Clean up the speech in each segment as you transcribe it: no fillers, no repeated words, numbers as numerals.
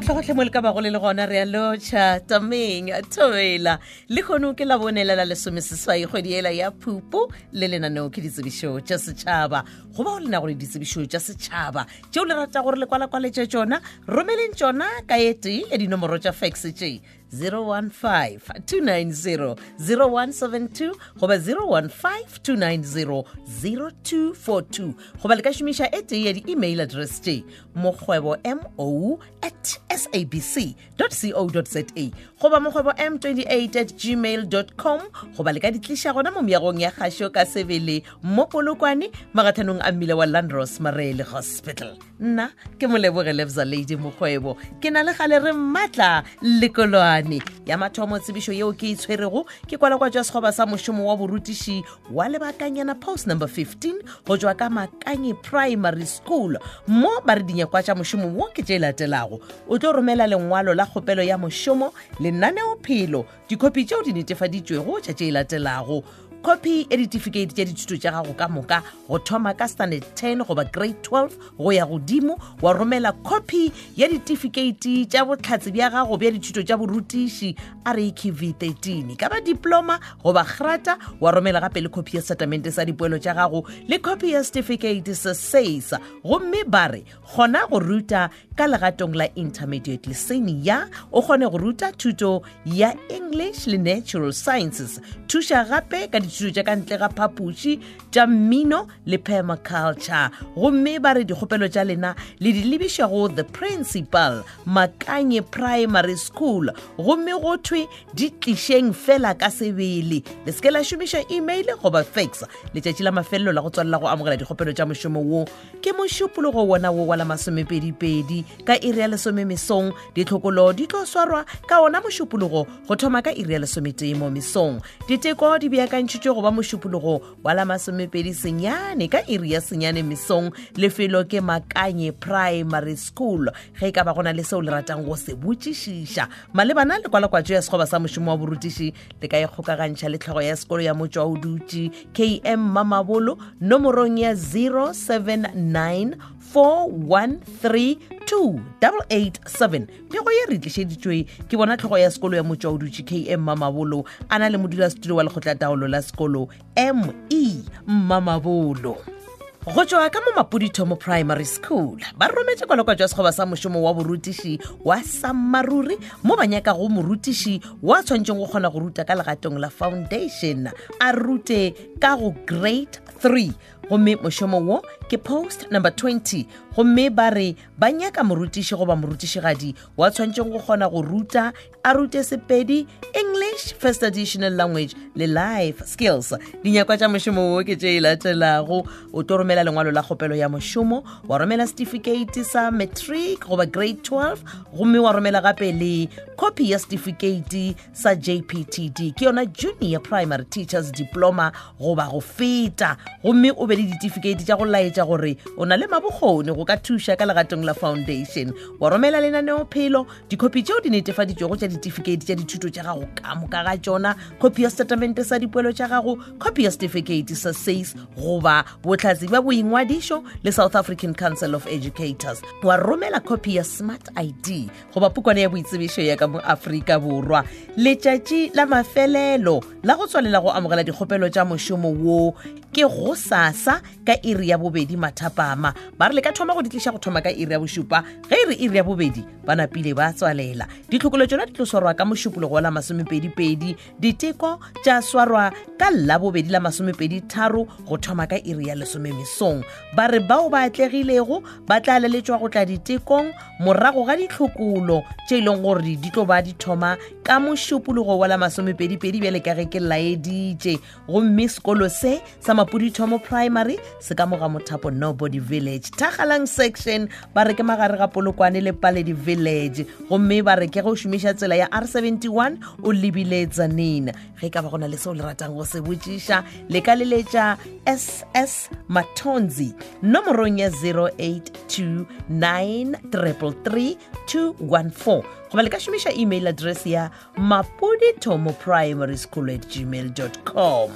gotlhe mo le ka bago le gona re a lotšha tameng thobela le kgono ke la bonela la lesomeseswai kgwedi ela ya Phupu le lenaneo ke ditsebišo tša setšhaba go ba o lena gore ditsebišo tša setšhaba tšeo le rata gore le kwalakwaletše tšona romeleng tšona ka ete ya dinomoro tša fax tše 015-290-0172 goba 015-290-0242 goba le ka šomiša e tee ya di-email address tše mokgwebo mo@sabc.co.za goba mokgwebo m28@gmail.com goba le ka di tliša gona mo meagong ya kgašo ka Sebele mo Polokwane magathanong a mmile wa Landros Marele Hospital. Nna ke Molebogele Bzaledi Mokgwebo, ke na le gale re mmatla le Kolwane ya mathomo tsebišo yeo ke itshwerego ke kwalakwa jwa sekgoba sa mošomo wa borutiši wa lebakanyana post number 15 go jwa ka Makanyi primary school mo ba re dinyakwa tša mošomo wo ke tše latelago o tlo romela lengwalo la kgopelo ya mošomo lenaneophelo dikopi tšeo di netefaditšwego tša tše latelago copy e certificate tša dithuto tša gago ka moka go thoma ka standard 10 goba grade 12 go ya godimo wa romela copy ya certificate tša botlhatse bja gago bja dithuto tša borutiši RKV 13 ka ba diploma goba grata wa romela gape le copy ya settlement sa dipoelo tša gago le copy ya certificate sa SEISA gomme ba re gona go ruta ka legatong la intermediate le senior o gone go ruta thuto ya English le Natural Sciences thuša gape ka tšutša ka ntle ga phapuši tša mmino le permaculture gomme ba re dikgopelo tša lena le di lebiša go the principal Makanyi primary school gomme go thwe di tlišeng fela ka Sebele le seke la šomiša email goba fax letšatši la mafelelo la go tswalela go amogela dikgopelo tša mošomo wo ke mošupologo wona wo wa la masomepedipedi ka iri ya lesomemesong ditlhokolo di tlo swarwa ka ona mošupologo go thoma ka iri ya lesometee mo mesong diteko di beakantšitšwe goba mošupologo wa la masomepedi senyane ka iri ya senyane mesong lefelo ke Makanyi primary school ge e ka ba gona le seo le ratang go se botšišiša malebana le kwalakwatso ya sekgoba sa mošomo wa borutiši le ka e kgokagantšha le tlhogo ya sekolo ya motswa o dutše KM Mamabolo nomorong ya 079413287 pego ye re tlišeditšwe ke bona tlhogo ya sekolo ya motswa o dutše KM Mamabolo a na le modulasetulo wa lekgotla taolo la sekolo ME Mamabolo go tšwa ka mo Mapudithomo primary school ba rometse kwalakwa jwa sekgoba sa mošomo wa borutiši wa Sammaruri mo ba nyaka go morutiši wa tshwantšeng go kgona go ruta ka legatong la foundation a rute ka go grade 3 gomme mošomo wo ke post number 20 gomme ba re ba nyaka morutiši goba morutišigadi wa tshwantšeng go kgona go ruta a rute Sepedi, English first additional language le life skills dinyakwa tša mošomo wo ke tše e latelago o tlo romela lengwalo la kgopelo ya mošomo wa romela certificate sa matric goba grade 12 gomme wa romela gape le copy ya certificate sa JPTD ke yona junior primary teachers diploma goba go feta gomme o be le certificate tša go laetša gore o na le mabokgoni go ka thuša ka legatong la foundation wa romela lenaneophelo dikopi tšeo di netefaditšwego tša certificate tša dithuto tša gago ka moka ga tšona copy ya settlement sa dipoelo tša gago copy ya certificate sa SEISA goba botlhatse ba boingwadišo le South African Council of Educators wa romela copy ya smart ID goba pukwana ya boitsebišo ya ka mo Afrika Borwa letšatši la mafelelo la go tswalela go amogela dikgopelo tša mošomo wo ke go sasa ka iri ya bobedi mathapama ba re le ka thoma go ditliša go thoma ka iri ya bošupa ge e re iri ya bobedi ba napile ba tswalela ditlhokolo tšona di tlo swarwa ka mošupologo la masomepedipedi diteko tša swarwa ka labobedi la masomepeditharo go thoma ka iri ya lesomemesong ba re bao ba atlegilego ba tla leletšwa go tla ditekong morago ga ditlhokolo tše e leng gore di tlo ba di thoma ka mošupologo wa la masomepedipedi bjale ka ge ke laeditše gomme sekolo se sa Mapudithomo primary se ka moga Mothapo Nobody village Thagalang section ba re ke magare ga Polokwane le Paledi village gomme ba re ke go šomiša tsela ya R71 o lebile Tsanene ge ka ba gona le seo le ratang go se botšiša le ka leletša SS Matonzi nomorong ya 0829333214 goba le ka šomiša email address ya mapudithomoprimaryschool@gmail.com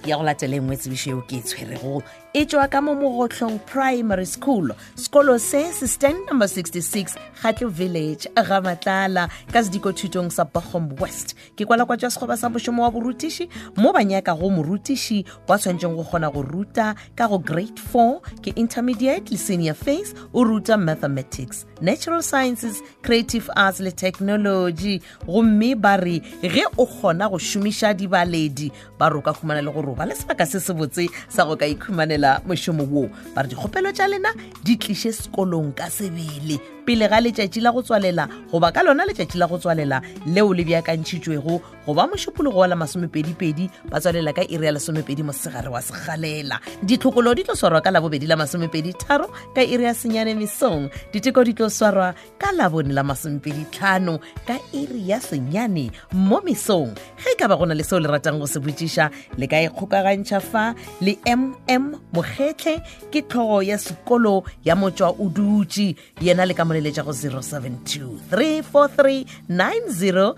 ya go latele ngwe tsebišo eo ke e tshwerego e tšwa ka mo Mogotlong Primary School, sekolo se se stand number 66 Kgatlo Village Ramatlala ka sediko thutong sa Bochum West. Ke kwala kwa tšwa sekgoba sa bošomo wa borutiši mo ba nyaka go morutiši wa tshwantseng go kgona go ruta ka go grade 4 ke intermediate le senior phase o ruta mathematics, natural sciences, creative arts le technology. Gomme ba re ge o kgona go šomiša dibaledi ba roka khumana le go roba le sebaka se se botse sa go ka ikhumanela moshomo wo ba re dikgopelo tša lena di tlishe sekolong ka sebele pele ga letšatši la go tswalela goba ka lona letšatši la go tswalela leo le beakantšitšwego goba mošupologo wa la masomepedipedi ba tswalela ka iri ya lesomepedi mosegare wa segalela. Ditlhokolo di tlo swarwa ka labobedi la masomepeditharo ka iri ya senyane mesong. Diteko di tlo swarwa ka labone la masomepeditlhano ka iri ya senyane mo mesong. Ge ka ba gona le seo le ratang go se botšiša le ka ikgokagantšha fa le MM Mokgetlhe ke tlhogo ya sekolo ya Motšwa o Dutse, yena le ka moleletša go 072 343 9053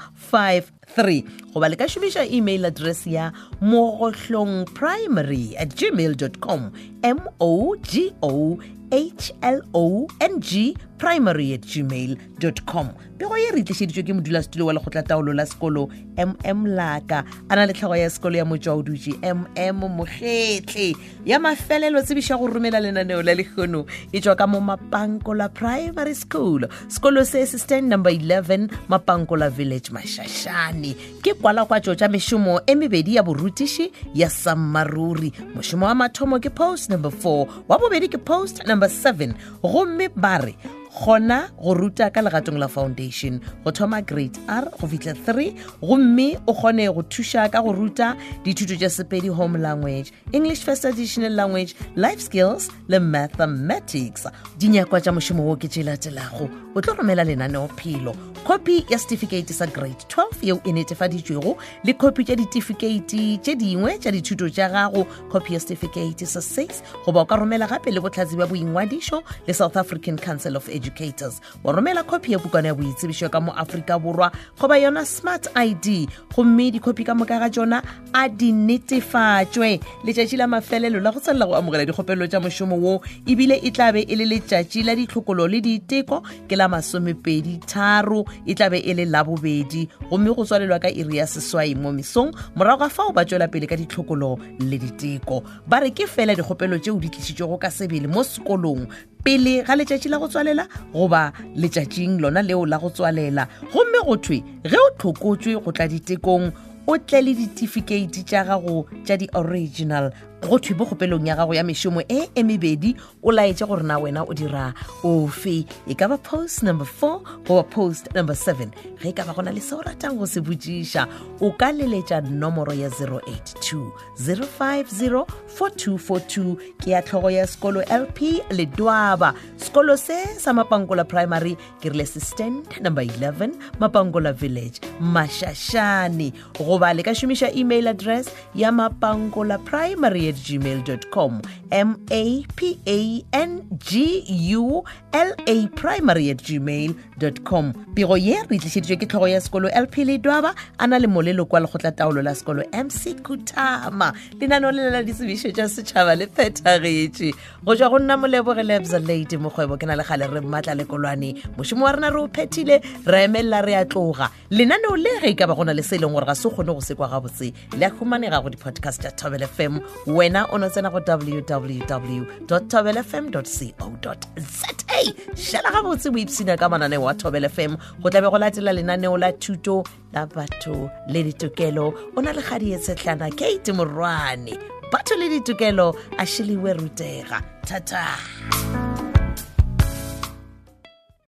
goba le ka šomiša email address ya mogotlongprimary@gmail.com, mogotlongprimary@gmail.com. pego ye re tlišeditšwe ke modulasetulo wa lekgotla taolo la sekolo MM Laka a na le tlhogo ya sekolo ya Motšwa o Dutse MM Mokgetlhe. Ya mafelelo tsebiša go romela lenaneo la lekgono e tšwa ka mo Mapankola Primary School, sekolo se se stand number 11 Mapankola Village Mashashane. Ke kwala kwa tšo tša mešomo e mebedi ya borutiši ya Sammaruri. Mošomo wa mathomo ke post number 4, wa bobedi ke post number 7. Gomme ba re gona go ruta ka legatong la foundation go thoma grade R go fitla 3, gomme o gone go thuša ka go ruta dithuto tša Sepedi home language, English first additional language, life skills le mathematics. Dinyakwa tša mošomo wo ke tšelatelago o tlo romela lenaneo phelo copy ya certificate sa grade 12 yeo e netefaditšwego le copy tša ditificate tše dingwe tša dithuto tša gago, copy ya certificate sa 6 goba o ka romela gape le botlhatsi bja boingwadišo le South African Council of Educators. Wa romela copy ya bukana ya boitsebišo ka mo Afrika Borwa goba yona smart ID, gomme dikopi ka moka ga jona a di netefatšwe. Letšatši la mafelelo la go tselela go amogela dikgopelo tša mošomo wo ebile e tlabe e le letšatši la ditlhokolo le diteko ke la masomepedi tharo, e tlabe e le labobedi gomme go tswalelwa ka iri ya seswai mo mesong. Morago ga fao ba tswela pele ka ditlhokolo le diteko. Ba re ke fela dikgopelo tšeo di tlišitšwego ka sebele mo sekolong pele ga letšatši la go tswalela goba letšatšing lona leo la go tswalela, gomme go thwe ge o tlhokotswe go tla ditekong o tle le ditefikeiti tša gago tša di-original. Go thwe bokgopelong ya gago ya mešomo e emebedi o laetse gore na wena o dira ofe, e ka ba post number 4 goba post number 7. Ge e ka ba gona le se o ratang go se botšiša o ka leletša nomoro ya 082 050 4242. Ke ya tlhogo ya sekolo LP Ledwaba, sekolo se sa Mapankola Primary ke rile se stand number 11 Mapankola Village Mashashane. Goba le ka šomiša email address ya mapankolaprimary@gmail.com, mapangula primary@gmail.com. pego ye re tlišeditšwe ke tlhogo ya sekolo LP Ledwaba a na le molelo kwa lekgotla taolo la sekolo MC Khutama. Lenaneo le la ditsebišo tša setšhaba le phethagetše go tšwa go nna Molebogilebza Lady Mokgwebo ke na le kgale re mmatla lekolwane. Mošomo wa rena re o phethile, re emelela re a tloga. Lenaneo le ge e ka ba gona le se e leng gore ga se kgone go se kwa gabotse le a humanega go di-podcast tša Thobel FM, wena o no tsena go www.thobelfm.co.za. šala gabotse o ipsina ka mananeo wa Thobel FM. Go tlabe go latela lenaneo la thuto la batho le ditokelo, o na le kgadiesetlhana Kate Morwane. Batho le ditokelo a Shiliwe Rutega. Tata.